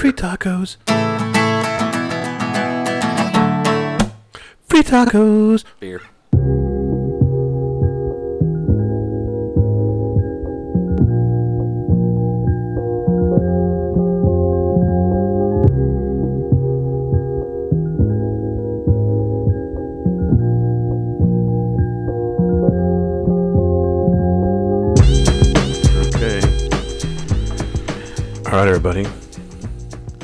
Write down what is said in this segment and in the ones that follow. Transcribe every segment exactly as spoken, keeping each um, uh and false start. Free tacos. Free tacos. Beer. Okay. All right, everybody.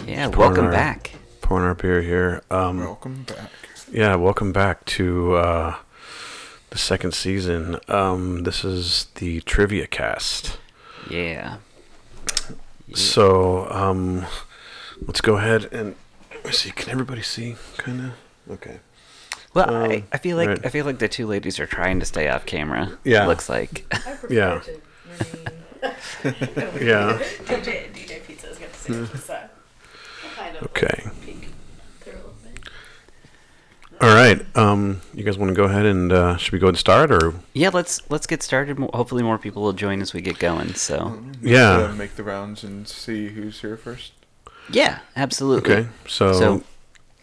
Yeah, pouring welcome our, back. Pouring our beer here. Um, welcome back. Yeah, welcome back to uh, the second season. Um, this is the Trivia Cast. Yeah. yeah. So, um, let's go ahead and let's see. Can everybody see? Kind of. Okay. Well, um, I, I feel like right. I feel like the two ladies are trying to stay off camera. Yeah. It looks like. I prefer yeah. To, I mean, yeah. D J Pizza is going to see yeah. so. Okay. All right. Um, you guys want to go ahead and uh, should we go ahead and start or? Yeah, let's let's get started. Hopefully, more people will join as we get going. So yeah, yeah make the rounds and see who's here first. Yeah, absolutely. Okay. So, so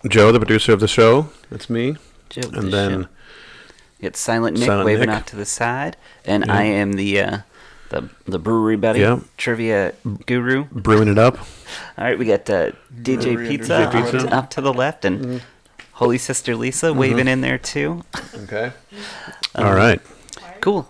Joe, the producer of the show, that's me. Joe, and the then show. It's Silent Nick Silent waving Nick. Off to the side, and yeah. I am the. Uh, The, the brewery buddy, yeah. Trivia guru. Brewing it up. All right, we got uh, D J Pizza, D J Pizza. Up, to, up to the left, and mm-hmm. Holy Sister Lisa mm-hmm. waving in there, too. Okay. Um, All right. Cool.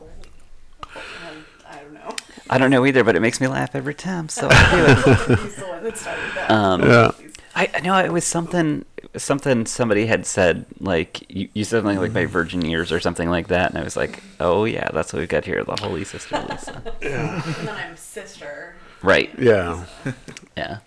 I don't know. I don't know either, but it makes me laugh every time, so I do it. He's the one that started that. Um, yeah. I, I know it was something... Something somebody had said, like, you, you said something like my virgin ears or something like that, and I was like, oh, yeah, that's what we've got here, the Holy Sister Lisa. Yeah. And then I'm sister. Right. Yeah. yeah.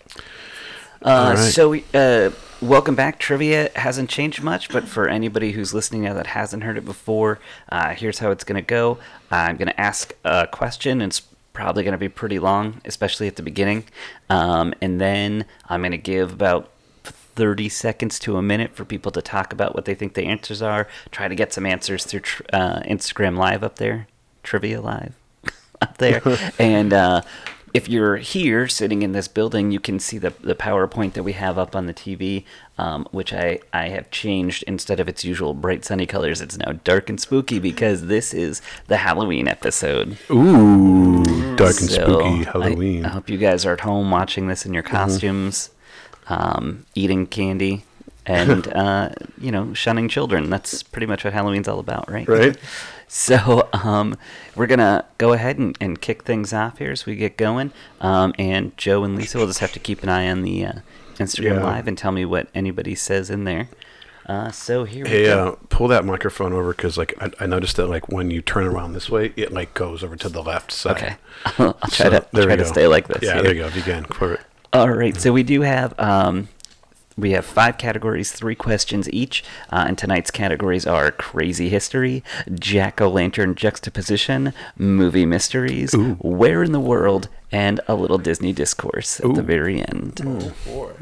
Uh, right. So, we, uh, welcome back. Trivia hasn't changed much, but for anybody who's listening now that hasn't heard it before, uh, here's how it's going to go. I'm going to ask a question, and sp- probably going to be pretty long, especially at the beginning, um, and then I'm going to give about thirty seconds to a minute for people to talk about what they think the answers are. Try to get some answers through uh, Instagram Live up there. Trivia Live up there. and uh, if you're here sitting in this building, you can see the, the PowerPoint that we have up on the T V, um, which I, I have changed. Instead of its usual bright, sunny colors, it's now dark and spooky because this is the Halloween episode. Ooh, dark and so spooky Halloween. I, I hope you guys are at home watching this in your costumes. Mm-hmm. Um, eating candy and, uh, you know, shunning children. That's pretty much what Halloween's all about, right? Right. So um, we're going to go ahead and, and kick things off here as we get going. Um, and Joe and Lisa will just have to keep an eye on the uh, Instagram yeah. Live and tell me what anybody says in there. Uh, so here we hey, go. Uh, pull that microphone over because, like, I, I noticed that, like, when you turn around this way, it, like, goes over to the left side. Okay. I'll, I'll try, so, to, I'll try to stay like this. Yeah, here. There you go. Begin. Perfect. All right, so we do have um, we have five categories, three questions each, uh, and tonight's categories are crazy history, jack-o'-lantern juxtaposition, movie mysteries, Ooh. Where in the world, and a little Disney discourse at Ooh. The very end. Ooh.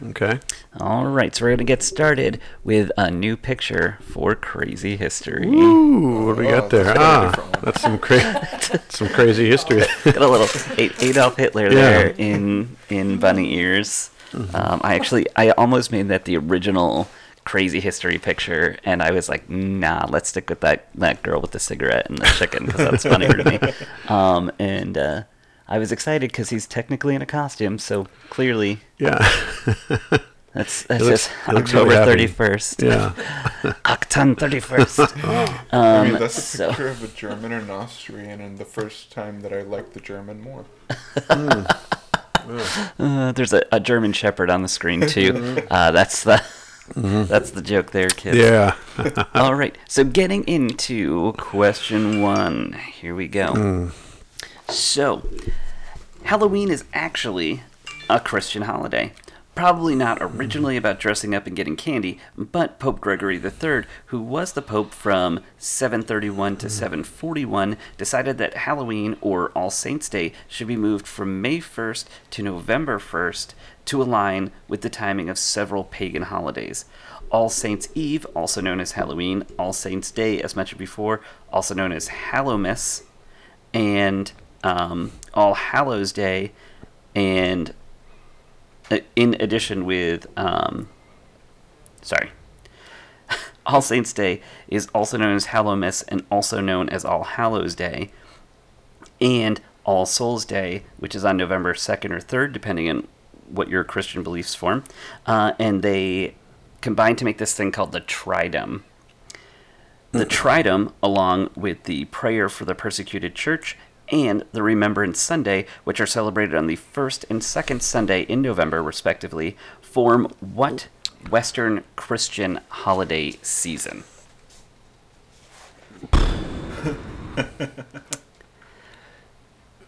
Okay. All right, so we're gonna get started with a new picture for crazy history. Ooh, what do we got there? Ah, that's some crazy, some crazy history. Got a little Adolf Hitler there yeah. in in bunny ears. Mm-hmm. Um, I actually, I almost made that the original crazy history picture, and I was like, nah, let's stick with that that girl with the cigarette and the chicken because that's funnier to me. Um, and uh, I was excited because he's technically in a costume, so clearly, yeah. That's that's looks, just October thirty-first. Yeah, October thirty-first. Oh. Um, I mean, that's a so. picture of a German and an Austrian, and the first time that I liked the German more. mm. Uh, there's a, a German Shepherd on the screen too. Uh, that's the mm-hmm. that's the joke there, kids. Yeah. All right. So getting into question one, here we go. Mm. So, Halloween is actually a Christian holiday. Probably not originally about dressing up and getting candy, but Pope Gregory the Third, who was the Pope from seven thirty-one to seven forty-one, decided that Halloween, or All Saints' Day, should be moved from May first to November first to align with the timing of several pagan holidays. All Saints' Eve, also known as Halloween, All Saints' Day, as mentioned before, also known as Hallowmas, and um, All Hallows Day, and in addition with, um, sorry, All Saints' Day is also known as Hallowmas and also known as All Hallows Day, and All Souls Day, which is on November second or third, depending on what your Christian beliefs form, uh, and they combine to make this thing called the Triduum. The Triduum, along with the Prayer for the Persecuted Church and the Remembrance Sunday, which are celebrated on the first and second Sunday in November, respectively, form what Western Christian holiday season?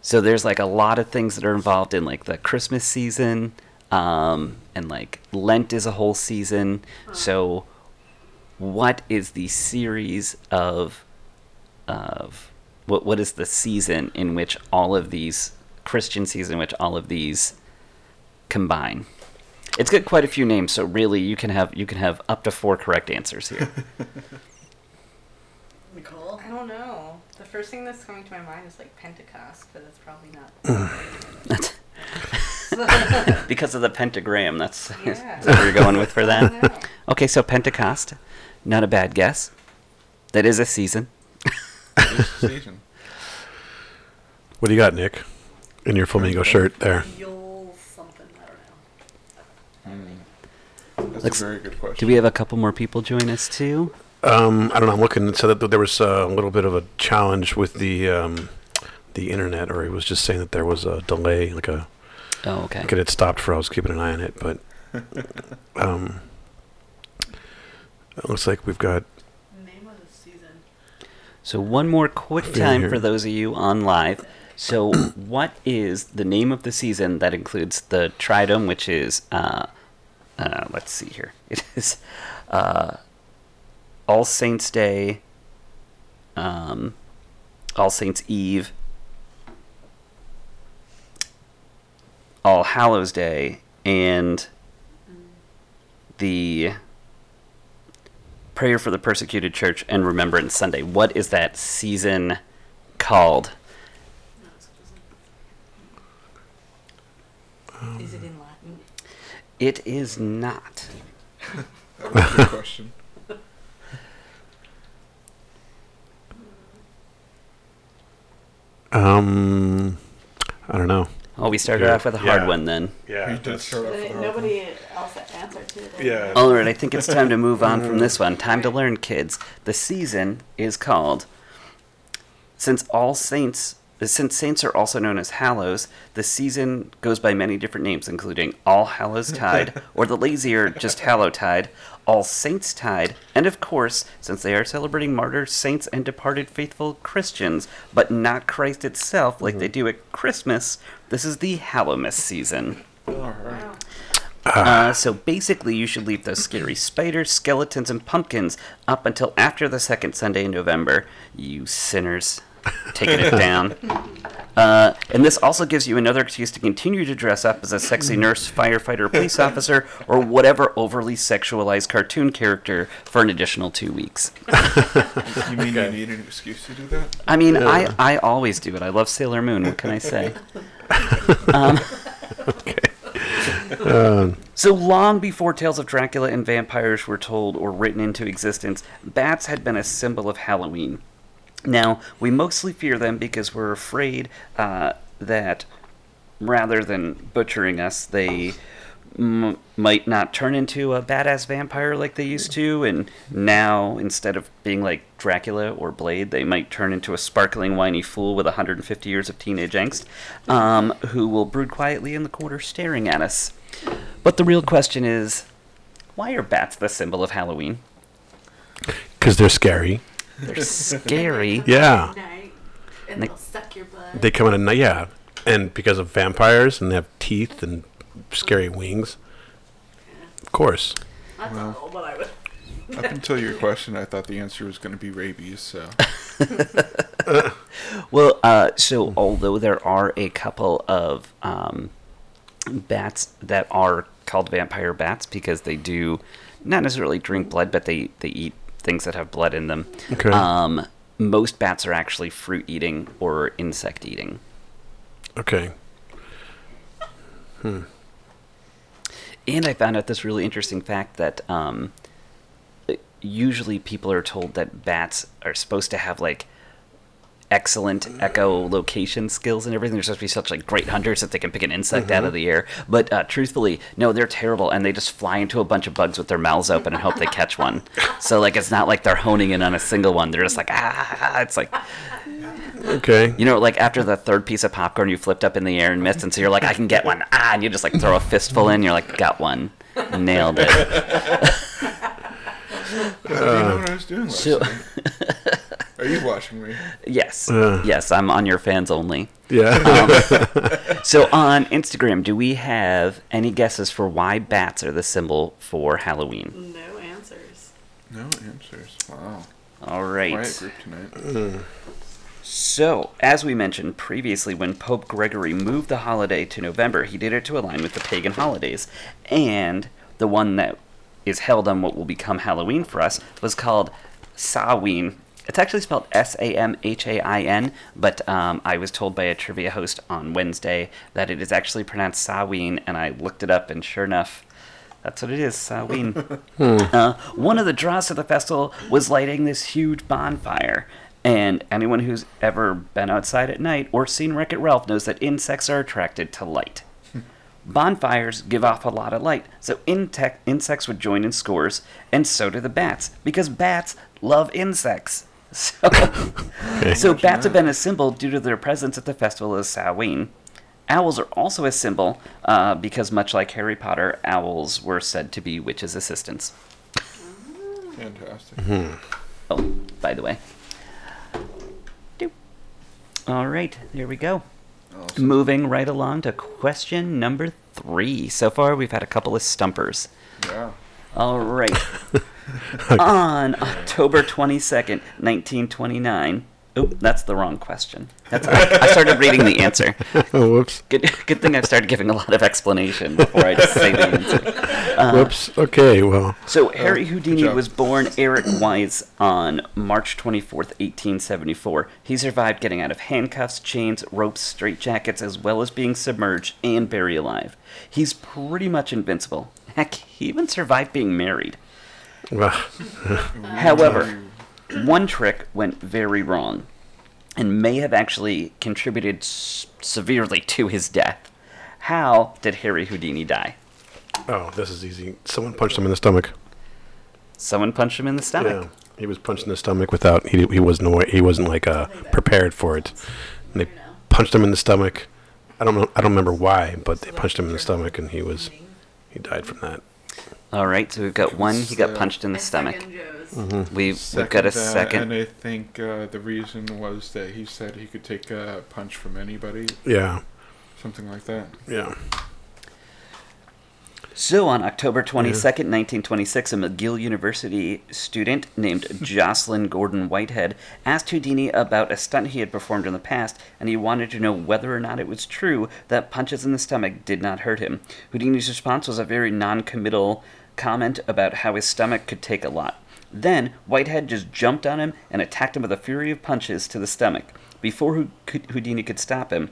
So there's like a lot of things that are involved in like the Christmas season, um, and like Lent is a whole season. So what is the series of, of what what is the season in which all of these, Christian season in which all of these combine? It's got quite a few names, so really you can have you can have up to four correct answers here. Nicole? I don't know. The first thing that's coming to my mind is like Pentecost, but that's probably not. Because of the pentagram, that's, yeah. That's what you're going with for that. Okay, so Pentecost, not a bad guess. That is a season. That is a season. What do you got, Nick? In your flamingo shirt there. You'll something, I don't know. Mm. That's Looks, a very good question. Do we have a couple more people join us too? Um, I don't know. I'm looking. So that there was a little bit of a challenge with the um, the internet, or it was just saying that there was a delay, like a. Oh, okay. Like it had stopped for. I was keeping an eye on it, but um, it looks like we've got. Name of the season. So one more quick time for those of you on live. So what is the name of the season that includes the Triduum, which is uh, uh, let's see here. It is. Uh, All Saints' Day, um, All Saints' Eve, All Hallows' Day, and the Prayer for the Persecuted Church and Remembrance Sunday. What is that season called? Um, is it in Latin? It is not. That was a good question. Um, I don't know. Oh, we started yeah. off with a hard yeah. one then. Yeah, we did start off with a hard Nobody one. else answered to it. Yeah. All right, I think it's time to move on from this one. Time to learn, kids. The season is called. Since all saints, since saints are also known as Hallows, the season goes by many different names, including All Hallows Tide, or the lazier just Hallow Tide, All Saints' Tide, and of course, since they are celebrating martyrs, saints, and departed faithful Christians, but not Christ itself like mm-hmm. they do at Christmas, this is the Hallowmas season. All right. Uh, so basically, you should leave those scary spiders, skeletons, and pumpkins up until after the second Sunday in November, you sinners. Taking it down. Uh, and this also gives you another excuse to continue to dress up as a sexy nurse, firefighter, police officer, or whatever overly sexualized cartoon character for an additional two weeks. You mean okay. you need an excuse to do that? I mean, no. I, I always do it. I love Sailor Moon. What can I say? um, okay. Um. So long before tales of Dracula and vampires were told or written into existence, bats had been a symbol of Halloween. Now, we mostly fear them because we're afraid uh, that rather than butchering us, they m- might not turn into a badass vampire like they used to, and now, instead of being like Dracula or Blade, they might turn into a sparkling, whiny fool with one hundred fifty years of teenage angst, um, who will brood quietly in the corner staring at us. But the real question is, why are bats the symbol of Halloween? Because they're scary. They're scary. Yeah. And they'll suck your blood. They come in at night, yeah. And because of vampires, and they have teeth and scary wings. Of course. That's well, all what I would. Up until your question, I thought the answer was going to be rabies, so. Well, uh, so although there are a couple of um, bats that are called vampire bats because they do not necessarily drink blood, but they, they eat things that have blood in them. Okay. Um, most bats are actually fruit-eating or insect-eating. Okay. Hmm. And I found out this really interesting fact that um, usually people are told that bats are supposed to have, like, excellent echolocation skills and everything. They're supposed to be such, like, great hunters that they can pick an insect mm-hmm. out of the air. But uh, truthfully, no, they're terrible, and they just fly into a bunch of bugs with their mouths open and hope they catch one. So, like, it's not like they're honing in on a single one. They're just like, ah, it's like... Okay. You know, like after the third piece of popcorn, you flipped up in the air and missed, and so you're like, I can get one. Ah, and you just like throw a fistful in. You're like, got one. Nailed it. I don't uh, know what I was doing last so- Are you watching me? Yes. Uh. Yes, I'm on your fans only. Yeah. um, so on Instagram, do we have any guesses for why bats are the symbol for Halloween? No answers. No answers. Wow. All right. Quiet group tonight. Uh. So, as we mentioned previously, when Pope Gregory moved the holiday to November, he did it to align with the pagan holidays. And the one that is held on what will become Halloween for us was called Samhain. It's actually spelled S A M H A I N, but um, I was told by a trivia host on Wednesday that it is actually pronounced Samhain, and I looked it up, and sure enough... That's what it is, Samhain. hmm. uh, one of the draws to the festival was lighting this huge bonfire. And anyone who's ever been outside at night or seen Wreck-It Ralph knows that insects are attracted to light. Bonfires give off a lot of light, so in te- insects would join in scores, and so do the bats, because bats love insects. So, okay. so bats have been a symbol due to their presence at the festival of Samhain. Owls are also a symbol, uh, because much like Harry Potter, owls were said to be witches' assistants. Fantastic. Mm-hmm. Oh, by the way. All right, there we go. Awesome. Moving right along to question number three. So far, we've had a couple of stumpers. Yeah. All right. On October twenty-second, nineteen twenty-nine... Oh, that's the wrong question. That's, I, I started reading the answer. Oh, whoops. Good, good thing I started giving a lot of explanation before I just say the answer. Uh, whoops. Okay, well. So, Harry Houdini was born Eric Wise on March twenty-fourth, eighteen seventy-four. He survived getting out of handcuffs, chains, ropes, straitjackets, as well as being submerged and buried alive. He's pretty much invincible. Heck, he even survived being married. However... One trick went very wrong and may have actually contributed s- severely to his death. How did Harry Houdini die? Oh, this is easy. Someone punched him in the stomach. Someone punched him in the stomach? Yeah, he was punched in the stomach without... He, he, was no, he wasn't, like, uh, prepared for it. And they punched him in the stomach. I don't know, I don't remember why, but they punched him in the stomach, and he was... He died from that. All right, so we've got one. He got punched in the stomach. Mm-hmm. We've, second, we've got a second. Uh, and I think uh, the reason was that he said he could take a punch from anybody. Yeah. Something like that. Yeah. So on October twenty-second, yeah. nineteen twenty-six, a McGill University student named Jocelyn Gordon Whitehead asked Houdini about a stunt he had performed in the past, and he wanted to know whether or not it was true that punches in the stomach did not hurt him. Houdini's response was a very non-committal comment about how his stomach could take a lot. Then, Whitehead just jumped on him and attacked him with a fury of punches to the stomach, before Houdini could stop him.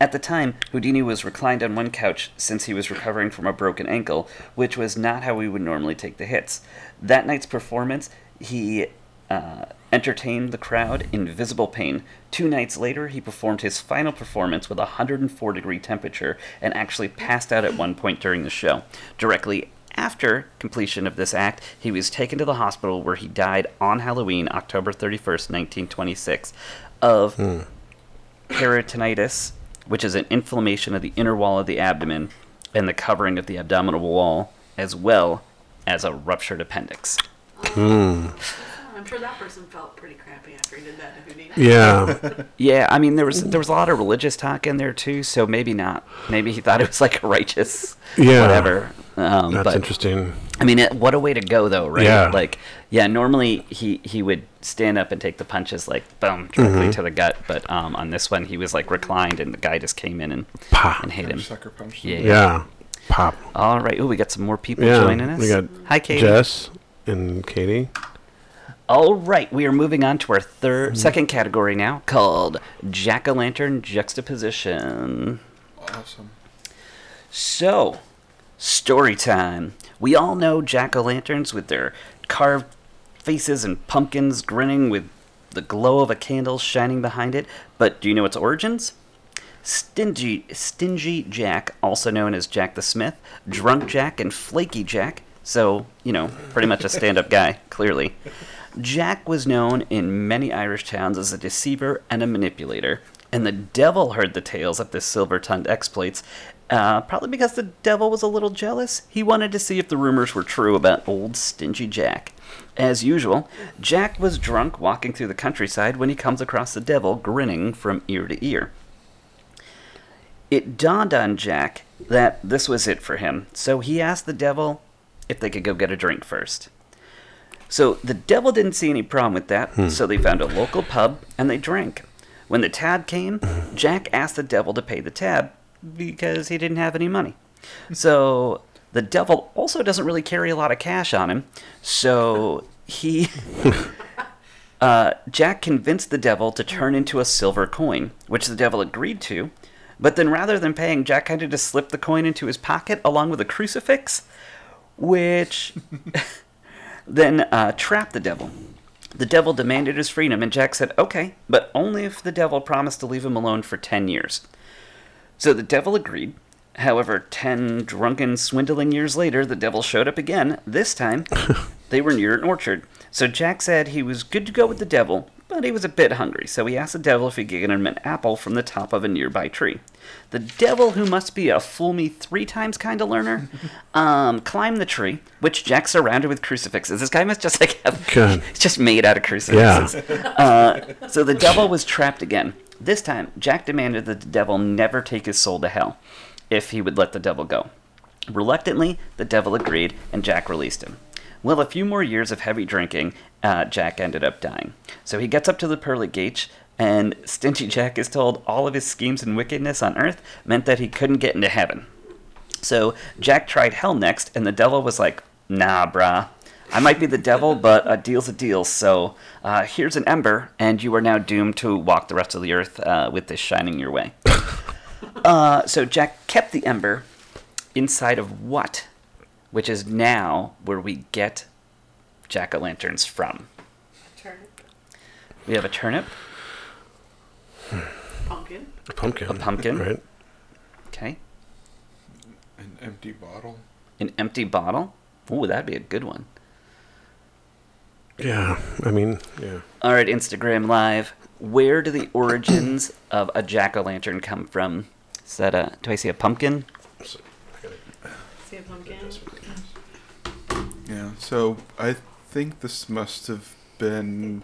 At the time, Houdini was reclined on one couch since he was recovering from a broken ankle, which was not how he would normally take the hits. That night's performance, he uh, entertained the crowd in visible pain. Two nights later, he performed his final performance with a one hundred four degree temperature and actually passed out at one point during the show. Directly after completion of this act, he was taken to the hospital where he died on Halloween, October thirty-first, nineteen twenty-six, of hmm. peritonitis, which is an inflammation of the inner wall of the abdomen and the covering of the abdominal wall, as well as a ruptured appendix. Hmm. I'm sure that person felt pretty crappy after he did that to Houdini. Yeah. yeah, I mean, there was there was a lot of religious talk in there, too, so maybe not. Maybe he thought it was, like, righteous yeah. whatever. Um, That's but, interesting. I mean, it, what a way to go, though, right? Yeah. Like, yeah, normally he, he would stand up and take the punches, like, boom, directly mm-hmm. to the gut. But um, on this one, he was, like, reclined, and the guy just came in and, and hit him. Sucker punch. Yeah. yeah. Pop. All right. Ooh, we got some more people yeah. joining us. We got Hi, Katie. Jess and Katie. All right, we are moving on to our third, second category now, called Jack-O-Lantern Juxtaposition. Awesome. So, Story time. We all know jack-o'-lanterns with their carved faces and pumpkins grinning with the glow of a candle shining behind it, but do you know its origins? Stingy, Stingy Jack, also known as Jack the Smith, Drunk Jack, and Flaky Jack, so, you know, pretty much a stand-up guy, clearly. Jack was known in many Irish towns as a deceiver and a manipulator, and the devil heard the tales of the silver-tongued exploits. Uh, probably because the devil was a little jealous, he wanted to see if the rumors were true about old Stingy Jack. As usual, Jack was drunk walking through the countryside when he comes across the devil grinning from ear to ear. It dawned on Jack that this was it for him, so he asked the devil if they could go get a drink first. So the devil didn't see any problem with that, hmm. so they found a local pub and they drank. When the tab came, Jack asked the devil to pay the tab, because he didn't have any money. So the devil also doesn't really carry a lot of cash on him. So he, uh, Jack convinced the devil to turn into a silver coin, which the devil agreed to. But then rather than paying, Jack had to just slip the coin into his pocket along with a crucifix, which then uh, trapped the devil. The devil demanded his freedom, and Jack said, okay, but only if the devil promised to leave him alone for ten years. So the devil agreed. However, ten drunken, swindling years later, the devil showed up again. This time, they were near an orchard. So Jack said he was good to go with the devil, but he was a bit hungry, so he asked the devil if he could get him an apple from the top of a nearby tree. The devil, who must be a fool-me-three-times kind of learner, um, climbed the tree, which Jack surrounded with crucifixes. This guy must just like have... God. It's just made out of crucifixes. Yeah. Uh, so the devil was trapped again. This time, Jack demanded that the devil never take his soul to hell, if he would let the devil go. Reluctantly, the devil agreed, and Jack released him. Well, a few more years of heavy drinking, uh, Jack ended up dying. So he gets up to the pearly gates, and Stingy Jack is told all of his schemes and wickedness on earth meant that he couldn't get into heaven. So Jack tried hell next, and the devil was like, nah, brah. I might be the devil, but a deal's a deal, so uh, here's an ember, and you are now doomed to walk the rest of the earth uh, with this shining your way. uh, so Jack kept the ember inside of what? Which is now where we get jack-o'-lanterns from. A turnip. We have a turnip. Pumpkin. A pumpkin. A pumpkin. Right. Okay. An empty bottle. An empty bottle? Ooh, that'd be a good one. Yeah, I mean, yeah. All right, Instagram Live. Where do the origins of a jack-o'-lantern come from? Is that a... Do I see a pumpkin? I see a pumpkin. Yeah, so I think this must have been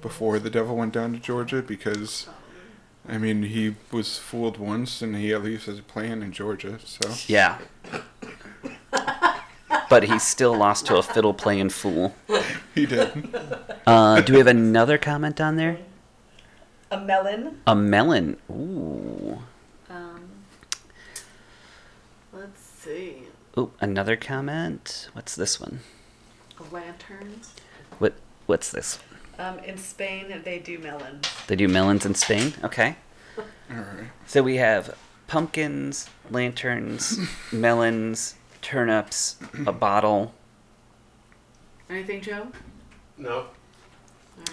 before the devil went down to Georgia because, I mean, he was fooled once and he at least has a plan in Georgia, so... Yeah. But he still lost to a fiddle-playing fool. He did. Uh, do we have another comment on there? A melon. A melon. Ooh. Um, let's see. Ooh, another comment. What's this one? Lanterns. What? What's this? Um, in Spain, they do melons. They do melons in Spain? Okay. All right. So we have pumpkins, lanterns, melons... Turnips, a bottle. Anything, Joe? No.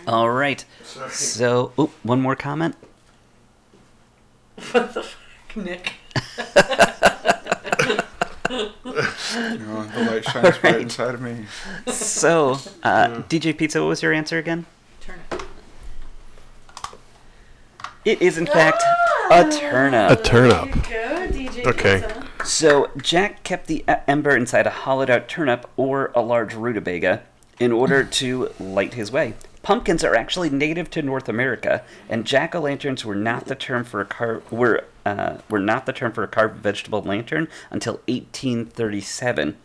All right. All right. So, oop, one more comment. What the fuck, Nick? No, the light shines right. right inside of me. So, uh, yeah. D J Pizza, what was your answer again? Turnip. It is, in fact, ah! a turnip. A turnip. There you go, D J okay. Pizza. So Jack kept the ember inside a hollowed-out turnip or a large rutabaga in order to light his way. Pumpkins are actually native to North America, and jack-o'-lanterns were not the term for a car- were uh, were not the term for a carved vegetable lantern until eighteen thirty-seven,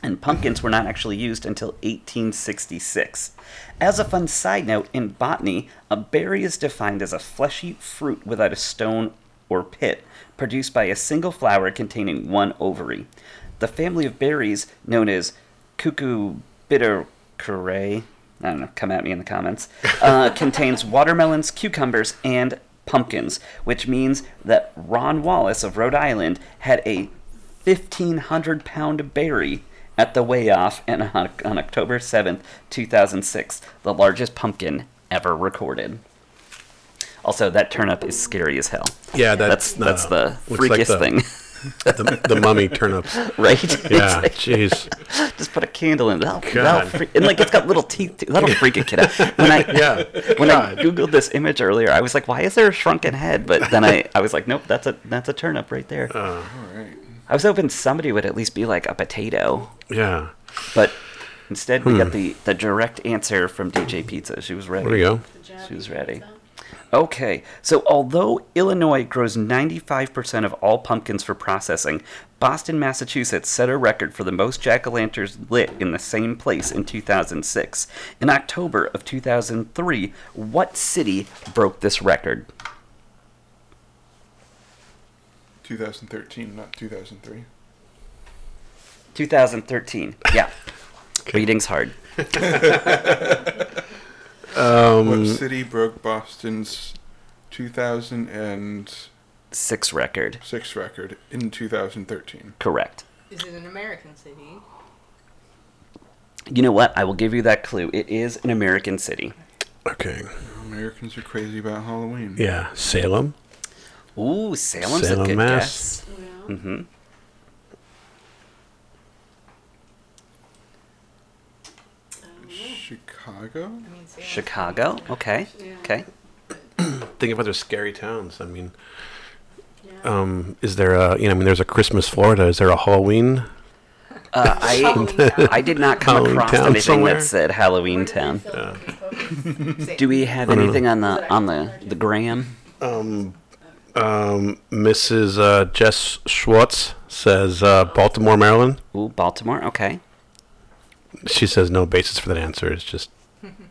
and pumpkins were not actually used until eighteen sixty-six. As a fun side note, in botany, a berry is defined as a fleshy fruit without a stone or pit, produced by a single flower containing one ovary. The family of berries, known as cucurbitacerae, I don't know, come at me in the comments, uh, contains watermelons, cucumbers, and pumpkins, which means that Ron Wallace of Rhode Island had a fifteen hundred pound berry at the weigh off and on, on October seventh, two thousand six, the largest pumpkin ever recorded. Also, that turnip is scary as hell. Yeah, that's that's, uh, that's the freakiest like the, thing. The, the mummy turnip. Right? Yeah, jeez. Like, just put a candle in it. That'll, that'll freak, and like it's got little teeth too. That'll freak a kid out. When I yeah, when God. I Googled this image earlier, I was like, why is there a shrunken head? But then I, I was like, nope, that's a that's a turnip right there. Uh, all right. I was hoping somebody would at least be like a potato. Yeah. But instead hmm. we got the, the direct answer from D J Pizza. She was ready. There we go. She was ready. Okay, so although Illinois grows ninety-five percent of all pumpkins for processing, Boston, Massachusetts set a record for the most jack-o'-lanterns lit in the same place in two thousand six. In October of two thousand three, what city broke this record? twenty thirteen, not two thousand three. two thousand thirteen, yeah. Okay. Reading's hard. Um, what city broke Boston's two thousand six record? Six record in two thousand thirteen. Correct. Is it an American city? You know what? I will give you that clue. It is an American city. Okay. Americans are crazy about Halloween. Yeah. Salem? Ooh, Salem's Salem, a good Mass. Guess. Yeah. Mm-hmm. Chicago? I mean, Chicago? Okay. Yeah. Okay. Think of other scary towns. I mean, yeah. um, is there a, you know, I mean, there's a Christmas, Florida. Is there a Halloween? Uh, I I did not come Halloween across anything somewhere? That said Halloween Town. Uh. Do we have anything on the on the, the gram? Um, um, Missus Uh, Jess Schwartz says uh, Baltimore, Maryland. Ooh, Baltimore. Okay. She says no basis for that answer. It's just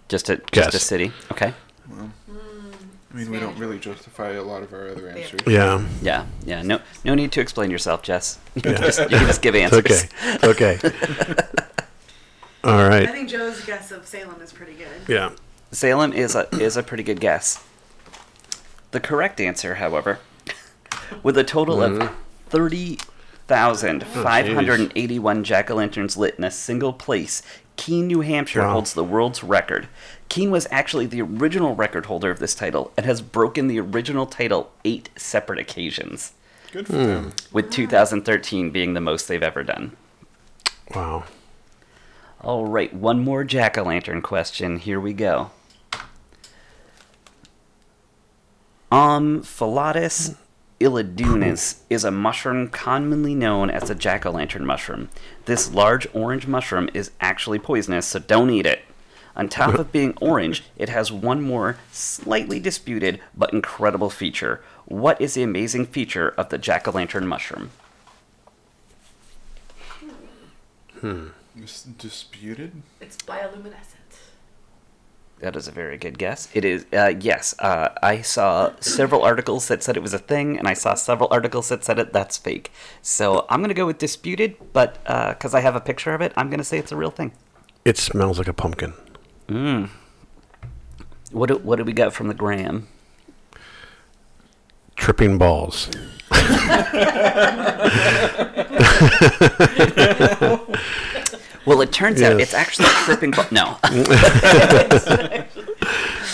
just a guess. Just a city. Okay. Well, I mean, we don't really justify a lot of our other answers. Yeah. Yeah. Yeah. No. No need to explain yourself, Jess. Yeah. Just, you can just give answers. Okay. Okay. All right. I think Joe's guess of Salem is pretty good. Yeah. Salem is a is a pretty good guess. The correct answer, however, with a total mm-hmm. of thirty. one thousand five hundred eighty-one oh, jack-o'-lanterns lit in a single place, Keene, New Hampshire wow. holds the world's record. Keene was actually the original record holder of this title and has broken the original title eight separate occasions. Good for mm. them. With two thousand thirteen being the most they've ever done. Wow. All right, one more jack-o'-lantern question. Here we go. Um, Phyllatus illidunus is a mushroom commonly known as the jack-o'-lantern mushroom. This large orange mushroom is actually poisonous, so don't eat it. On top of being orange, it has one more slightly disputed but incredible feature. What is the amazing feature of the jack-o'-lantern mushroom? Hmm. It's disputed? It's bioluminescent. That is a very good guess. It is, uh, yes. Uh, I saw several articles that said it was a thing, and I saw several articles that said it that's fake. So I'm going to go with disputed, but because uh, I have a picture of it, I'm going to say it's a real thing. It smells like a pumpkin. Mm. What do, what do we got from the gram? Tripping balls. Well, it turns yes. out it's actually a tripping ball. No.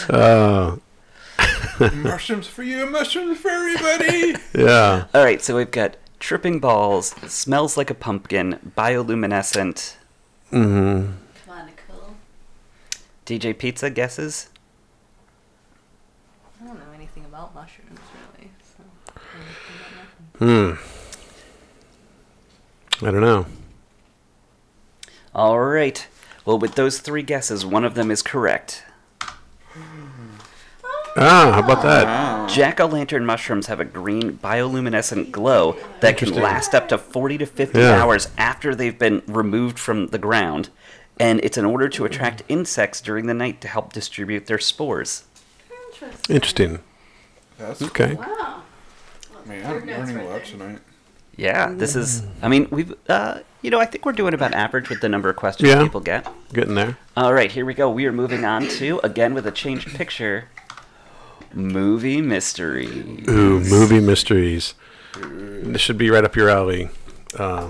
uh. Mushrooms for you, mushrooms for everybody. Yeah. All right, so we've got tripping balls, smells like a pumpkin, bioluminescent. Mm-hmm. Come on, Nicole. D J Pizza guesses? I don't know anything about mushrooms, really. So I don't know hmm. I don't know. All right. Well, with those three guesses, one of them is correct. Ah, how about that? Wow. Jack-o'-lantern mushrooms have a green bioluminescent glow that can last up to forty to fifty yeah. hours after they've been removed from the ground. And it's in order to attract insects during the night to help distribute their spores. Interesting. Interesting. That's okay. Cool. Wow. I mean, I'm learning a lot tonight. Yeah, this is, I mean, we've, uh, you know, I think we're doing about average with the number of questions yeah, people get. Getting there. All right, here we go. We are moving on to, again with a changed picture, movie mysteries. Ooh, movie mysteries. This should be right up your alley. uh,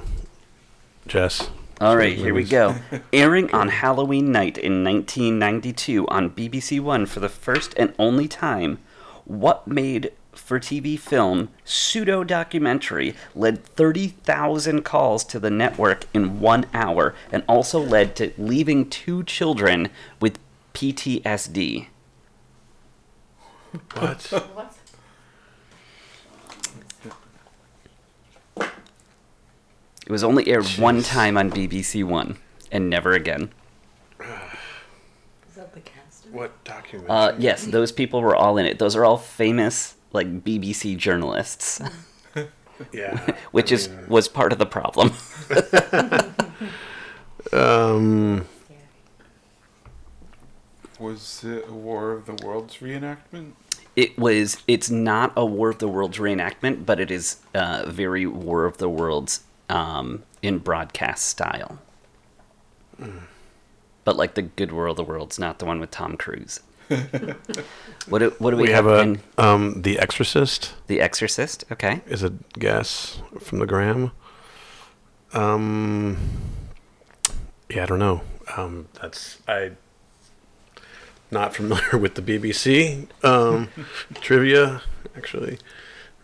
Jess. All right, here we go. Airing on Halloween night in nineteen ninety-two on B B C One for the first and only time, what made-for-T V film pseudo-documentary led thirty thousand calls to the network in one hour and also led to leaving two children with P T S D. What? What? It was only aired Jeez. one time on B B C One, and never again. Is that the cast? What documentary? Uh, yes, those people were all in it. Those are all famous, like, B B C journalists. Yeah. Which I mean, is uh... was part of the problem. um. Was it a War of the Worlds reenactment? It was. It's not a War of the Worlds reenactment, but it is uh, very War of the Worlds. Um, in broadcast style. Mm. But like the Good War of the Worlds, not the one with Tom Cruise. What do, what do we, we have? have a, in... um, The Exorcist. The Exorcist, okay. Is a guess from the gram. Um, yeah, I don't know. Um, that's I not familiar with the B B C um, trivia, actually,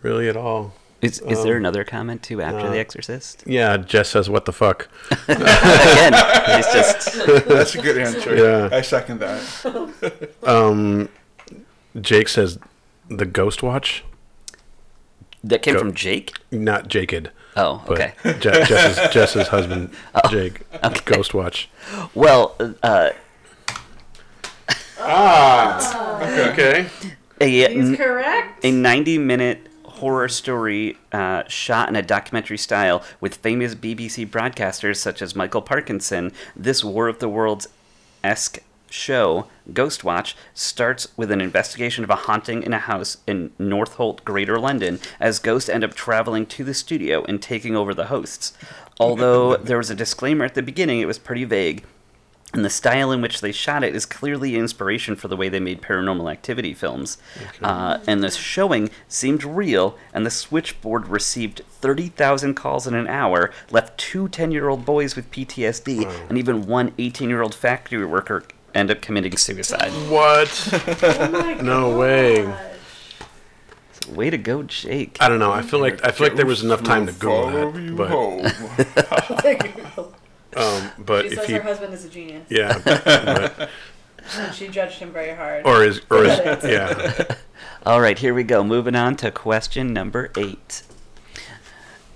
really at all. Is is um, there another comment, too, after uh, The Exorcist? Yeah, Jess says, what the fuck? Again, it's just... That's a good answer. Yeah. I second that. um, Jake says, the Ghostwatch. That came Go- from Jake? Not Jaked. Oh, okay. Je- Jess's, Jess's husband, oh, Jake. Okay. Ghostwatch. Well, uh... ah! Okay. okay. He's n- correct. A ninety-minute... horror story uh, shot in a documentary style with famous B B C broadcasters such as Michael Parkinson. This War of the Worlds-esque show, Ghostwatch, starts with an investigation of a haunting in a house in North Holt, Greater London, as ghosts end up traveling to the studio and taking over the hosts. Although there was a disclaimer at the beginning, it was pretty vague. And the style in which they shot it is clearly inspiration for the way they made Paranormal Activity films. Okay. Uh, and the showing seemed real, and the switchboard received thirty thousand calls in an hour, left two ten-year-old boys with P T S D, wow. and even one eighteen-year-old factory worker end up committing suicide. What? Oh my God. No way. Way to go, Jake. I don't know. I feel like I feel like there was enough time to go that. But... Um, but she says if he, her husband is a genius. Yeah, but, and she judged him very hard. Or is, or is, yeah. All right, here we go. Moving on to question number eight.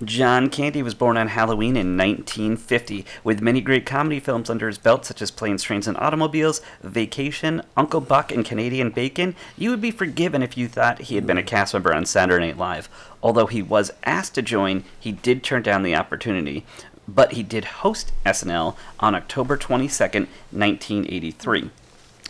John Candy was born on Halloween in nineteen fifty, with many great comedy films under his belt, such as Planes, Trains, and Automobiles, Vacation, Uncle Buck, and Canadian Bacon. You would be forgiven if you thought he had been a cast member on Saturday Night Live. Although he was asked to join, he did turn down the opportunity. But he did host S N L on October twenty-second, nineteen eighty-three.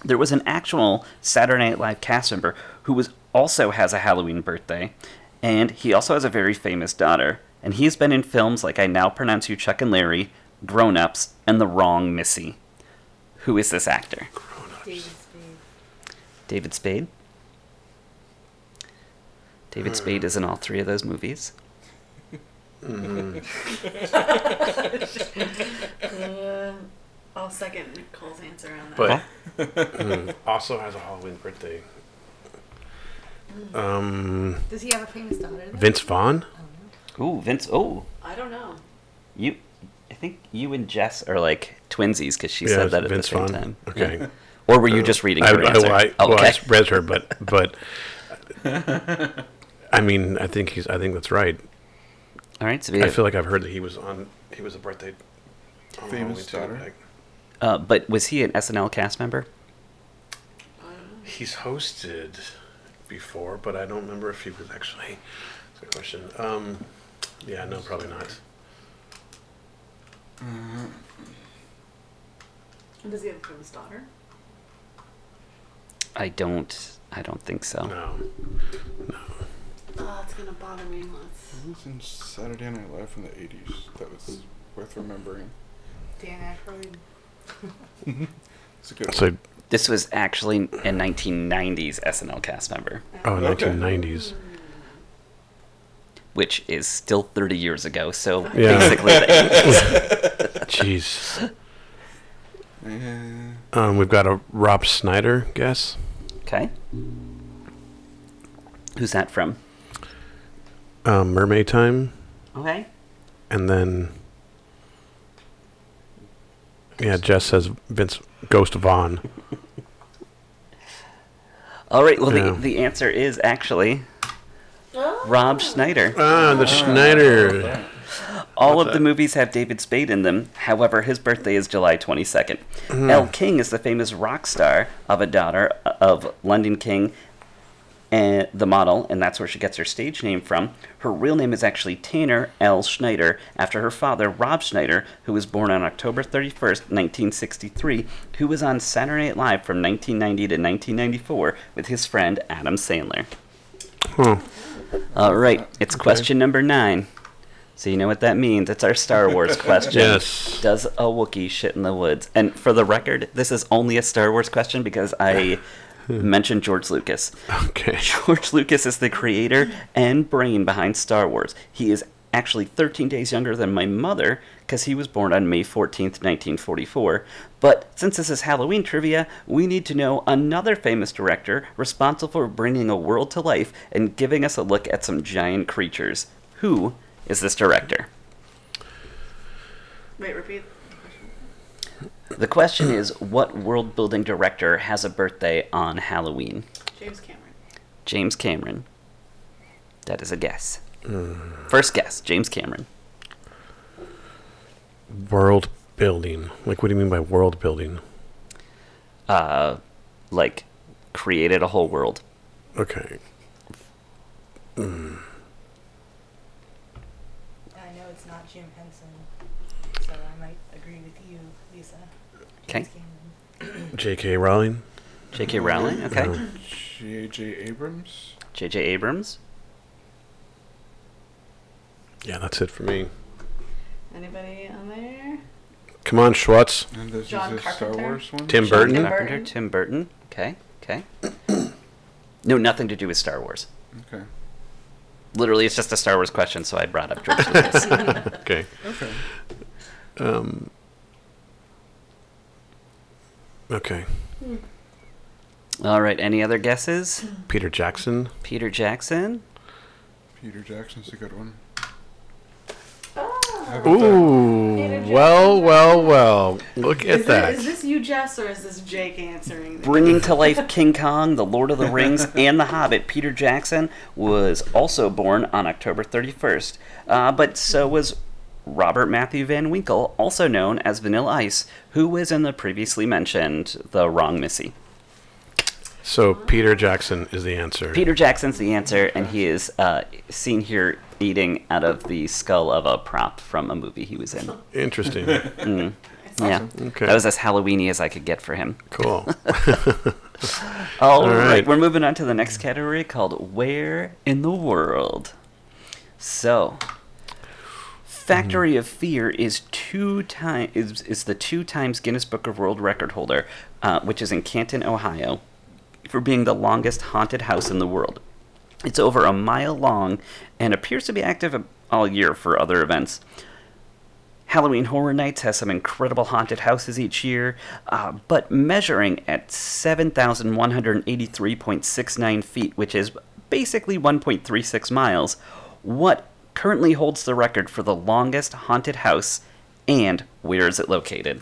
There was an actual Saturday Night Live cast member who was also has a Halloween birthday, and he also has a very famous daughter. And he's been in films like I Now Pronounce You Chuck and Larry, Grown Ups, and The Wrong Missy. Who is this actor? Grown Ups. David Spade. David Spade? David Spade is in all three of those movies. Mm. uh, I'll second Nicole's answer on that. But mm, also has a Halloween birthday. Mm. Um, Does he have a famous daughter? Though? Vince Vaughn. Oh, Ooh, Vince. Oh, I don't know. You, I think you and Jess are like twinsies because she yeah, said that at Vince the same Vaughn. Time. Okay. Yeah. Or were you uh, just reading her I, answer? I, I, oh, well, okay. I read her, but but I mean, I think he's. I think that's right. All right, so I feel like I've heard that he was on. He was a birthday famous daughter. Uh, but was he an S N L cast member? Um, He's hosted before, but I don't remember if he was actually. That's a good question. Um, yeah, no, probably not. And does he have a famous daughter? I don't. I don't think so. No. No. Oh, it's going to bother me. Who was in Saturday Night Live in the eighties that was worth remembering? Dan Aykroyd. It's a good so, one. This was actually a nineteen nineties S N L cast member. Oh, okay. nineteen nineties. which is still thirty years ago. So yeah. basically, jeez. Um, we've got a Rob Schneider guess. Okay. Who's that from? Uh, Mermaid Time. Okay. And then, yeah, Jess says Vince Ghost Vaughn. All right. Well, yeah. the the answer is actually oh. Rob Schneider. Ah, the oh. Schneider. All What's of that? The movies have David Spade in them. However, his birthday is July twenty-second. Mm. Elle King is the famous rock star of a daughter of London King, and the model, and that's where she gets her stage name from. Her real name is actually Tanner L. Schneider, after her father, Rob Schneider, who was born on October thirty-first, nineteen sixty-three, who was on Saturday Night Live from nineteen ninety to nineteen ninety-four with his friend Adam Sandler. Hmm. All right, it's okay. Question number nine. So you know what that means. It's our Star Wars question. Yes. Does a Wookiee shit in the woods? And for the record, this is only a Star Wars question because I... mention George Lucas. Okay. George Lucas is the creator and brain behind Star Wars. He is actually thirteen days younger than my mother because he was born on May fourteenth, nineteen forty-four. But since this is Halloween trivia, we need to know another famous director responsible for bringing a world to life and giving us a look at some giant creatures. Who is this director? Wait, repeat. The question is, what world-building director has a birthday on Halloween? James Cameron. James Cameron. That is a guess. Mm. First guess, James Cameron. World-building. Like, what do you mean by world-building? Uh, like, created a whole world. Okay. Mm. I know it's not Jim Henson, so I might agree with you. Okay. J K. Rowling. J K. Rowling, okay. Uh, J J. Abrams. J J. Abrams. Yeah, that's it for me. Anybody on there? Come on, Schwartz. And this John is a Carpenter. Star Wars one? Tim Burton. Tim Burton. Tim Burton. Okay, okay. No, nothing to do with Star Wars. Okay. Literally, it's just a Star Wars question, so I brought up George Lucas. Okay. Okay. Um... Okay. Mm. All right. Any other guesses? Peter Jackson. Peter Jackson. Peter Jackson's a good one. Oh. Ooh. Well, well, well. Look at is that. It, is this you, Jess, or is this Jake answering? Bringing to life King Kong, The Lord of the Rings, and The Hobbit. Peter Jackson was also born on October thirty-first, uh, but so was Robert Matthew Van Winkle, also known as Vanilla Ice, who was in the previously mentioned The Wrong Missy. So Peter Jackson is the answer. Peter Jackson's the answer, and he is uh, seen here eating out of the skull of a prop from a movie he was in. Interesting. Mm. Yeah. Awesome. Okay. That was as Halloweeny as I could get for him. Cool. All, All right. right. We're moving on to the next category called Where in the World. So... Factory of Fear is two time is, is the two times Guinness Book of World Record holder, uh, which is in Canton, Ohio, for being the longest haunted house in the world. It's over a mile long and appears to be active all year for other events. Halloween Horror Nights has some incredible haunted houses each year, uh, but measuring at seven thousand one hundred eighty-three point six nine feet, which is basically one point three six miles, what currently holds the record for the longest haunted house, and where is it located?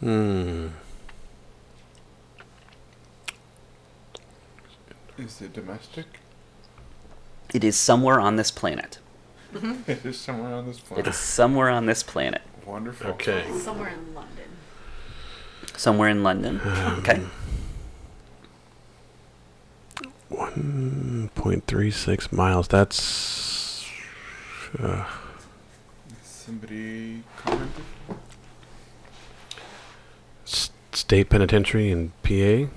Hmm. Is it domestic? It is somewhere on this planet. It is somewhere on this planet. It is somewhere on this planet. Wonderful. Okay. Somewhere in London. Somewhere in London. Um. Okay. one point three six miles. That's... Uh, somebody commented? S- State Penitentiary in P A.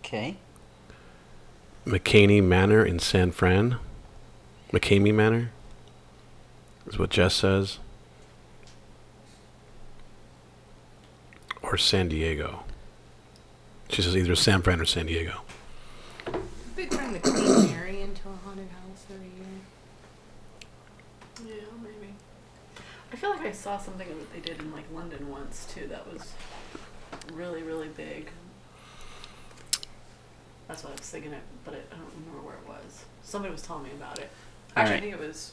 Okay. McKamey Manor in San Fran. McKamey Manor is what Jess says. Or San Diego. She says either San Fran or San Diego. big fan of Queen Mary into a haunted house every year. Yeah, maybe. I feel like I saw something that they did in like London once too. That was really, really big. That's what I was thinking of, but it, I don't remember where it was. Somebody was telling me about it. Actually, right. I think it was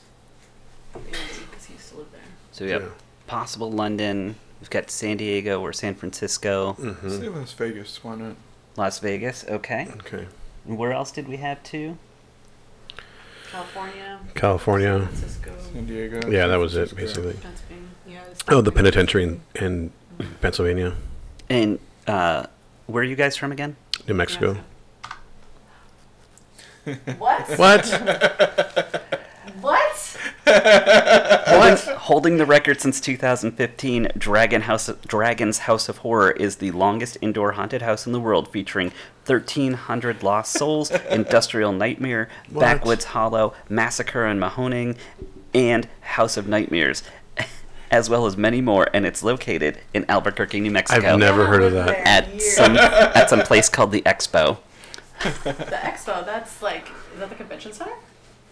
because he used to live there. So we have yeah. possible London. We've got San Diego or San Francisco. Mm-hmm. Let's do Las Vegas. Why not? Las Vegas. Okay. Okay. And where else did we have two? California. California. San Francisco. San Diego. Yeah, San that was Francisco. It basically. Pennsylvania. Yeah, oh, the penitentiary in, in mm-hmm. Pennsylvania. And uh, where are you guys from again? New Mexico. New Mexico. What? What? What? What? Holding the record since two thousand fifteen, Dragon House, Dragon's House of Horror is the longest indoor haunted house in the world, featuring thirteen hundred lost souls, industrial nightmare, what? Backwoods Hollow, Massacre in Mahoning, and House of Nightmares, as well as many more, and it's located in Albuquerque, New Mexico. I've never heard of that. At some, at some place called the Expo. The Expo, that's like, is that the convention center?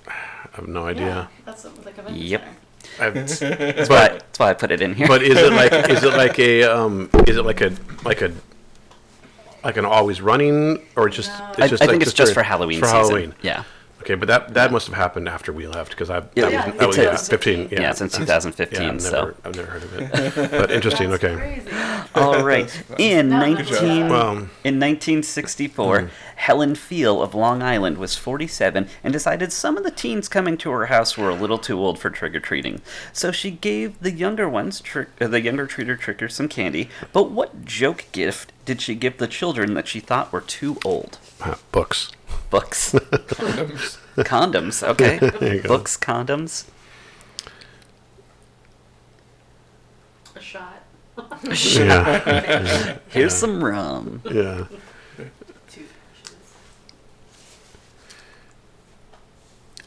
I have no idea. Yeah, that's the convention yep. center. I've, that's, why, that's why I put it in here. But is it like is it like a um is it like a like a like an always running or just no. it's just I, I like think just it's just for, for Halloween for season. Halloween. Yeah. Okay, but that, that yeah. must have happened after we left because I've yeah, that was, yeah, that was fifteen. Yeah, yeah, since two thousand fifteen. Yeah, I've, so. never, I've never heard of it. But interesting. That's okay. Crazy. All right. In nineteen in nineteen sixty-four, mm-hmm. Helen Feel of Long Island was forty-seven and decided some of the teens coming to her house were a little too old for trick or treating. So she gave the younger ones trick, uh, the younger treater trickers some candy. But what joke gift did she give the children that she thought were too old? Uh, books. Books. Condoms. Condoms, okay. Books, go. Condoms. A shot. A shot. Yeah. Yeah. Here's yeah. some rum. Yeah. Two passions.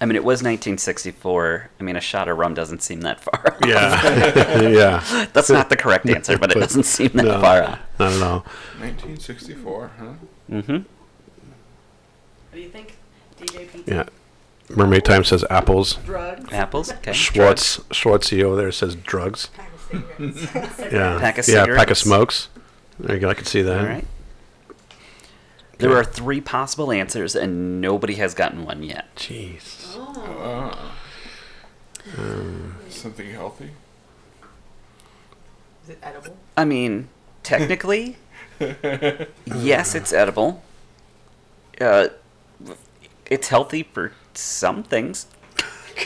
I mean, it was nineteen sixty-four. I mean, a shot of rum doesn't seem that far off. Yeah. Yeah. That's not the correct answer, but it doesn't seem that no, far off. Not at all. nineteen sixty-four, huh? Mm-hmm. What do you think? D J P T? Yeah. Mermaid Time says apples. Drugs. Apples? Okay. Schwartz, Schwartzy over there says drugs. Pack of cigarettes. Yeah. Pack of cigarettes. Yeah, pack of smokes. There you go. I can see that. All right. There yeah. are three possible answers, and nobody has gotten one yet. Jeez. Oh. Uh, um, something healthy? Is it edible? I mean, technically, yes, it's edible. Uh... It's healthy for some things.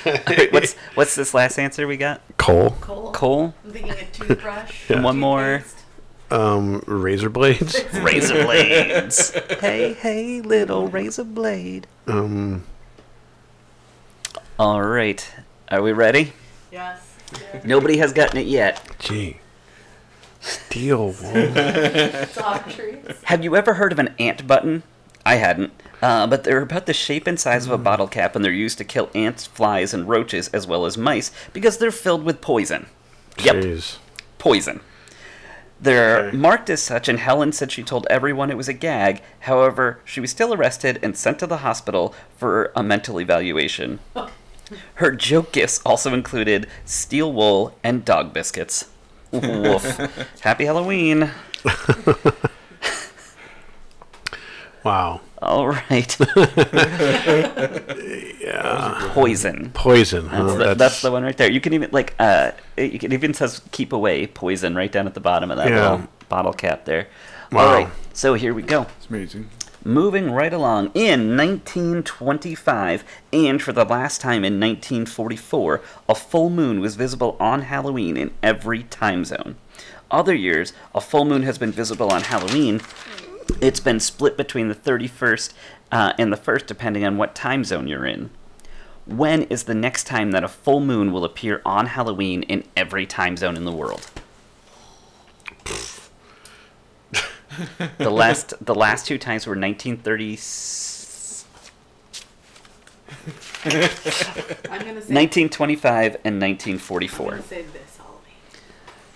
Wait, what's what's this last answer we got? Coal. Coal. Coal. I'm thinking a toothbrush. Yeah. One more. Um, razor blades. Razor blades. Hey, hey, little razor blade. Um. All right. Are we ready? Yes. Yeah. Nobody has gotten it yet. Gee. Steel wool. Have you ever heard of an ant button? I hadn't. Uh, but they're about the shape and size of a bottle cap, and they're used to kill ants, flies, and roaches, as well as mice, because they're filled with poison. Yep. Jeez. Poison. They're okay. marked as such, and Helen said she told everyone it was a gag. However, she was still arrested and sent to the hospital for a mental evaluation. Her joke gifts also included steel wool and dog biscuits. Woof. Happy Halloween. Wow. All right. Yeah. Poison. Poison. Huh? That's, the, that's... that's the one right there. You can even like uh, it, you can, it even says keep away poison right down at the bottom of that yeah. little bottle cap there. Wow. All right. So here we go. It's amazing. Moving right along. In nineteen twenty-five, and for the last time in nineteen forty-four, a full moon was visible on Halloween in every time zone. Other years, a full moon has been visible on Halloween. It's been split between the thirty-first uh, and the first, depending on what time zone you're in. When is the next time that a full moon will appear on Halloween in every time zone in the world? the last, the last two times were nineteen thirty. I'm gonna say nineteen twenty-five and nineteen forty-four. I'm gonna say this Halloween.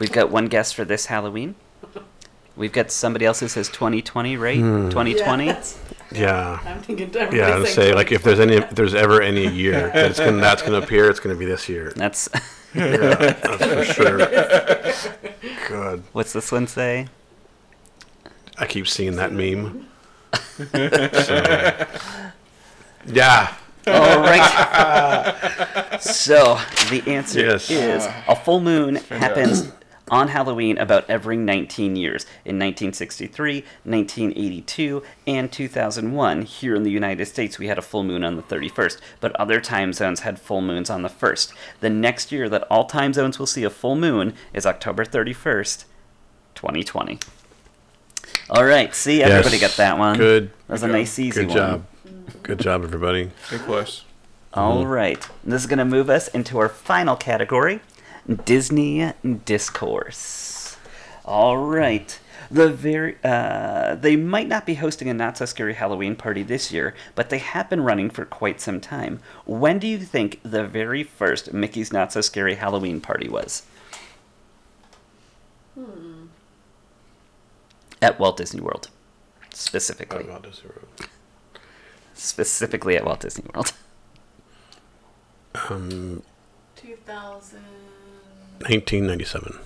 We've got one guess for this Halloween. We've got somebody else who says twenty twenty, right? Hmm. twenty twenty? Yeah, Yeah. I'm thinking. Yeah, to say like if there's any, if there's ever any year that it's gonna, that's going to appear, it's going to be this year. That's. Yeah, that's for sure. God. What's this one say? I keep seeing that meme. So, yeah. All right. So the answer yes. is a full moon happens on Halloween about every nineteen years, in nineteen sixty-three, nineteen eighty-two, and two thousand one. Here in the United States, we had a full moon on the thirty-first, but other time zones had full moons on the first. The next year that all time zones will see a full moon is October thirty-first, twenty twenty. All right, see, everybody yes. got that one. Good. That was good a nice, job. easy good one. Good job. Good job, everybody. Good question. All mm-hmm. right. This is going to move us into our final category, Disney discourse. All right. The very uh, they might not be hosting a not-so-scary Halloween party this year, but they have been running for quite some time. When do you think the very first Mickey's Not-So-Scary Halloween party was? Hmm. At Walt Disney World, specifically. At Walt Disney World. Specifically at Walt Disney World. Um. two thousand. nineteen ninety-seven.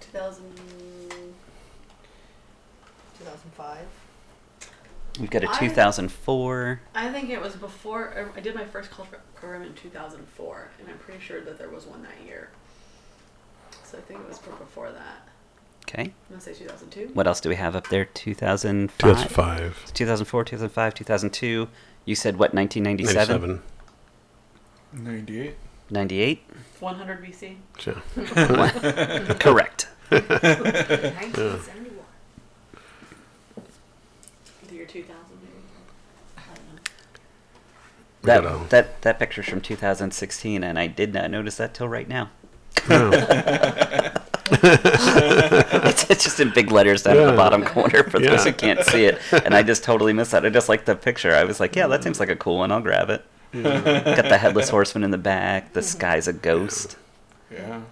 two thousand. two thousand five. We've got a two thousand four. I, I think it was before. I did my first cultural program in two thousand four, and I'm pretty sure that there was one that year. So I think it was from before that. Okay. I'm going to say two thousand two. What else do we have up there? two thousand five? two thousand five. two thousand four, two thousand five, two thousand two. You said what, nineteen ninety-seven? ninety-eight. ninety-eight? one hundred B C. Sure. Correct. nineteen seventy-one. The year two thousand, maybe. I don't know. That, don't know. that, that picture's from two thousand sixteen, and I did not notice that till right now. No. it's, it's just in big letters down yeah. in the bottom corner for yeah. those who can't see it, and I just totally missed that. I just liked the picture. I was like, yeah, that seems like a cool one. I'll grab it. Yeah. Got the headless horseman in the back. The sky's a ghost. Yeah.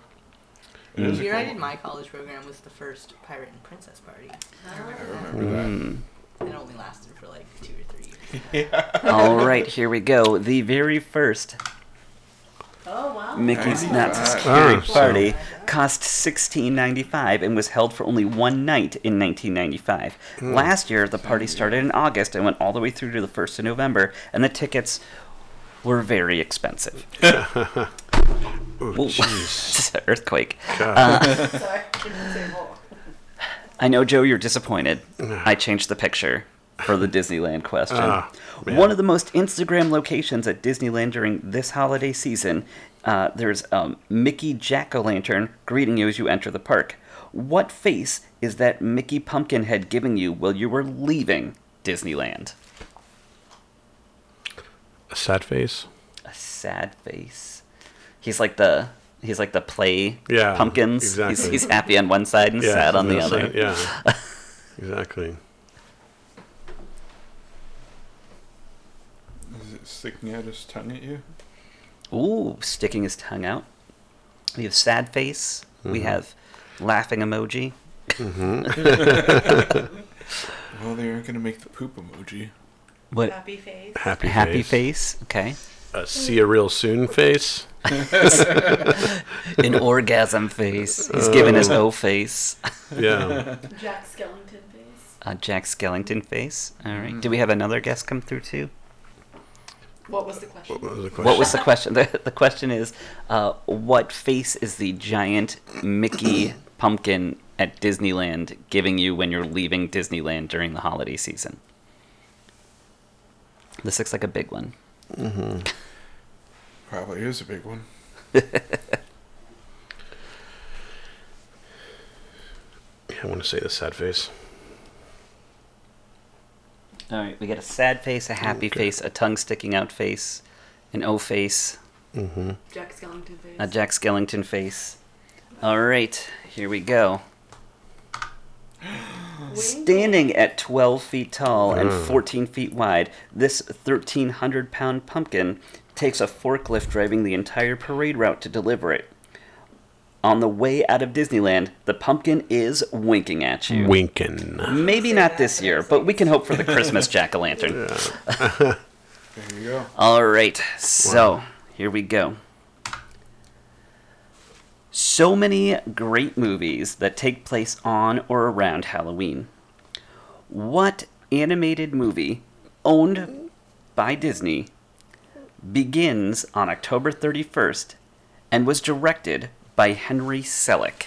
The mm. year cool. I did my college program was the first pirate and princess party. I remember that. Mm. It only lasted for like two or three years. Yeah. All right, here we go. The very first. Oh, wow. Mickey's nice. Not so Scary oh, Party so. cost sixteen dollars and ninety-five cents and was held for only one night in nineteen ninety-five. Mm. Last year, the party started in August and went all the way through to the first of November, and the tickets were very expensive. oh, jeez. Earthquake. Uh, Sorry. I know, Joe, you're disappointed. I changed the picture for the Disneyland question. Uh, One of the most Instagram locations at Disneyland during this holiday season, uh, there's um, Mickey Jack-O-Lantern greeting you as you enter the park. What face is that Mickey Pumpkinhead giving you while you were leaving Disneyland? A sad face. A sad face. He's like the he's like the play yeah, pumpkins. Exactly. He's, he's happy on one side and yeah, sad on the other. Side, yeah, exactly. Sticking out his tongue at you? Ooh, sticking his tongue out. We have sad face. Mm-hmm. We have laughing emoji. Mm-hmm. Well, they aren't going to make the poop emoji. What? Happy face. Happy, Happy face. face. Okay. A see a real soon face. An orgasm face. He's giving his O face. Yeah. Jack Skellington face. A Jack Skellington face. All right. Mm-hmm. Do we have another guest come through too? What was the question? What was the question? What was the, question? the, the question is, uh, what face is the giant Mickey pumpkin at Disneyland giving you when you're leaving Disneyland during the holiday season? This looks like a big one. Mm-hmm. Probably is a big one. I want to say the sad face. All right, we got a sad face, a happy okay. face, a tongue sticking out face, an O face. Mm-hmm. Jack Skellington face. A Jack Skellington face. All right, here we go. Standing at twelve feet tall and fourteen feet wide, this thirteen hundred pound pumpkin takes a forklift driving the entire parade route to deliver it. On the way out of Disneyland, the pumpkin is winking at you. Winking. Maybe not this year, but we can hope for the Christmas jack-o'-lantern. Yeah. There you go. All right. So, wow. Here we go. So many great movies that take place on or around Halloween. What animated movie owned by Disney begins on October thirty-first and was directed by Henry Selick?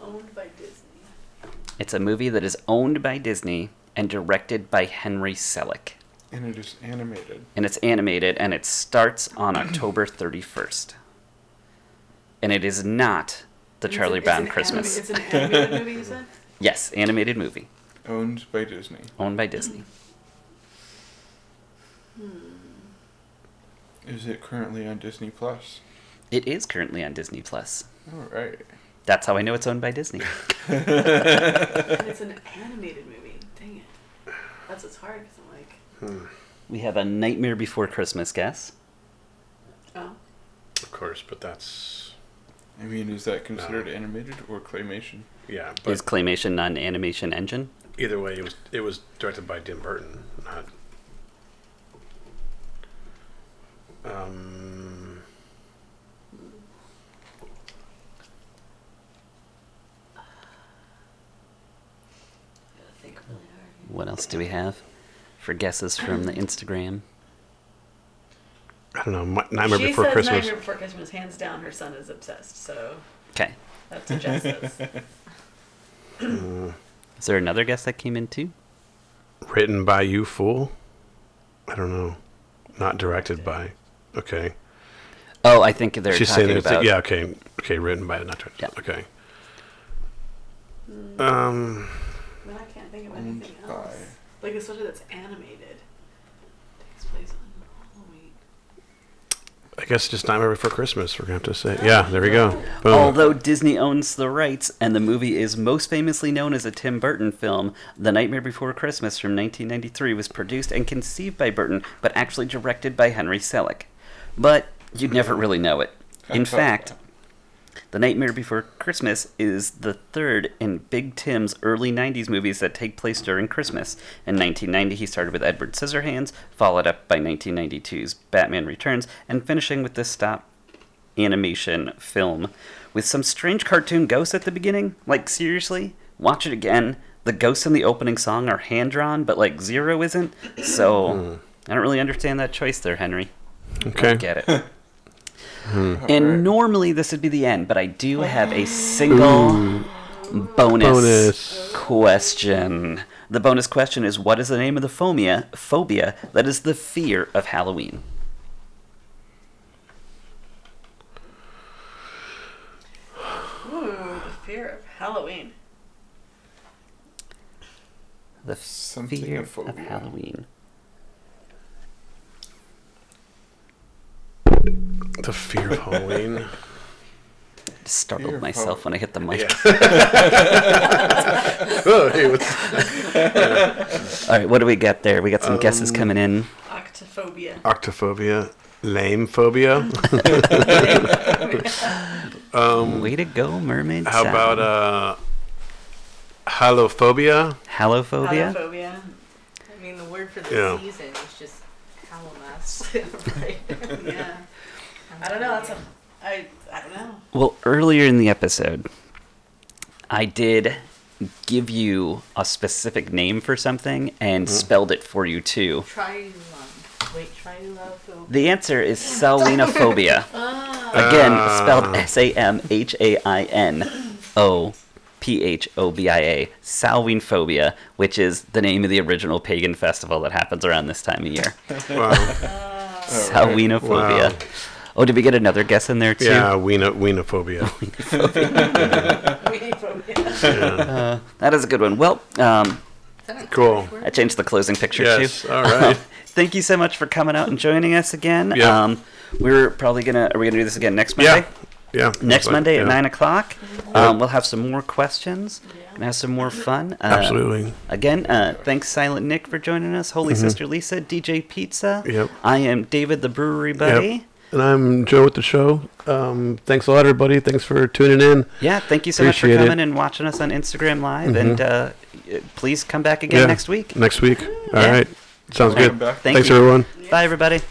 Owned by Disney. It's a movie that is owned by Disney and directed by Henry Selick. And it is animated. And it's animated, and it starts on October thirty-first. And it is not the it's Charlie a, Brown Christmas. Animi- it's an animated movie, you said? Yes, animated movie. Owned by Disney. Owned by Disney. Hmm. Is it currently on Disney Plus? It is currently on Disney Plus. All right. That's how I know it's owned by Disney. And it's an animated movie. Dang it. That's what's hard, because I'm like... Hmm. We have a Nightmare Before Christmas guess. Oh. Of course, but that's... I mean, is that considered no. animated or claymation? Yeah. But is claymation not an animation engine? Either way, it was it was directed by Tim Burton. Not... Um... What else do we have for guesses from the Instagram? I don't know. My, Nightmare she Before Christmas. She says Nightmare Before Christmas. Hands down, her son is obsessed. So okay, that's a guess. uh, Is there another guess that came in too? Written by you, fool? I don't know. Not directed by. Okay. Oh, I think they're She's talking saying about. A, yeah. Okay. Okay. Written by, not directed. Yeah. Okay. Mm. Um. But I can't think of anything else. Like, especially that's animated. It takes place on Halloween. I guess just Nightmare Before Christmas, we're going to have to say. Oh, yeah, there we go. Boom. Although Disney owns the rights, and the movie is most famously known as a Tim Burton film, The Nightmare Before Christmas from nineteen ninety-three was produced and conceived by Burton, but actually directed by Henry Selick. But you'd never really know it. In fact... The Nightmare Before Christmas is the third in Big Tim's early nineties movies that take place during Christmas. In nineteen ninety, he started with Edward Scissorhands, followed up by nineteen ninety-two's Batman Returns, and finishing with this stop animation film. With some strange cartoon ghosts at the beginning? Like, seriously? Watch it again. The ghosts in the opening song are hand-drawn, but, like, Zero isn't. So, I don't really understand that choice there, Henry. Okay. I get it. Hmm. And right. Normally this would be the end, but I do have a single Ooh. bonus, bonus. question. The bonus question is, what is the name of the phobia, phobia that is the fear of Halloween? Ooh, the fear of Halloween. The Something fear of, of Halloween. The fear of Halloween. Startled fear myself when I hit the mic. Yeah. Oh, hey, what's... All right, what do we got there? We got some um, guesses coming in. Octophobia. Octophobia. Lame phobia. um, Way to go, mermaid. How sound. about uh, halophobia? Halophobia. Halophobia. I mean, the word for the yeah. season is just Hallowmas. Right? Yeah. I don't know. That's a, I, I don't know. Well, earlier in the episode, I did give you a specific name for something and mm-hmm. spelled it for you, too. Triduum. Wait, tridulophobia. The answer is Samhainophobia. ah. Again, spelled S A M H A I N O P H O B I A. Samhainophobia, which is the name of the original pagan festival that happens around this time of year. Wow. Samhainophobia. Wow. Oh, did we get another guess in there, too? Yeah, weeno- weenophobia. Weenophobia. Yeah. Uh, that is a good one. Well, um, cool. I changed the closing picture, yes, too. Yes, all right. Uh, thank you so much for coming out and joining us again. Yeah. Um, we're probably going to... Are we going to do this again next Monday? Yeah. yeah. Next like, Monday yeah. at nine o'clock. Mm-hmm. Um, we'll have some more questions yeah. and have some more fun. Uh, Absolutely. Again, uh, thanks, Silent Nick, for joining us. Holy mm-hmm. Sister Lisa, D J Pizza. Yep. I am David the Brewery Buddy. Yep. And I'm Joe with the show. Um, thanks a lot, everybody. Thanks for tuning in. Yeah, thank you so Appreciate much for coming it. and watching us on Instagram Live. Mm-hmm. And uh, please come back again yeah. next week. Next week. All yeah. right. Sounds Welcome good. Back. Thank thanks, you. everyone. Yeah. Bye, everybody.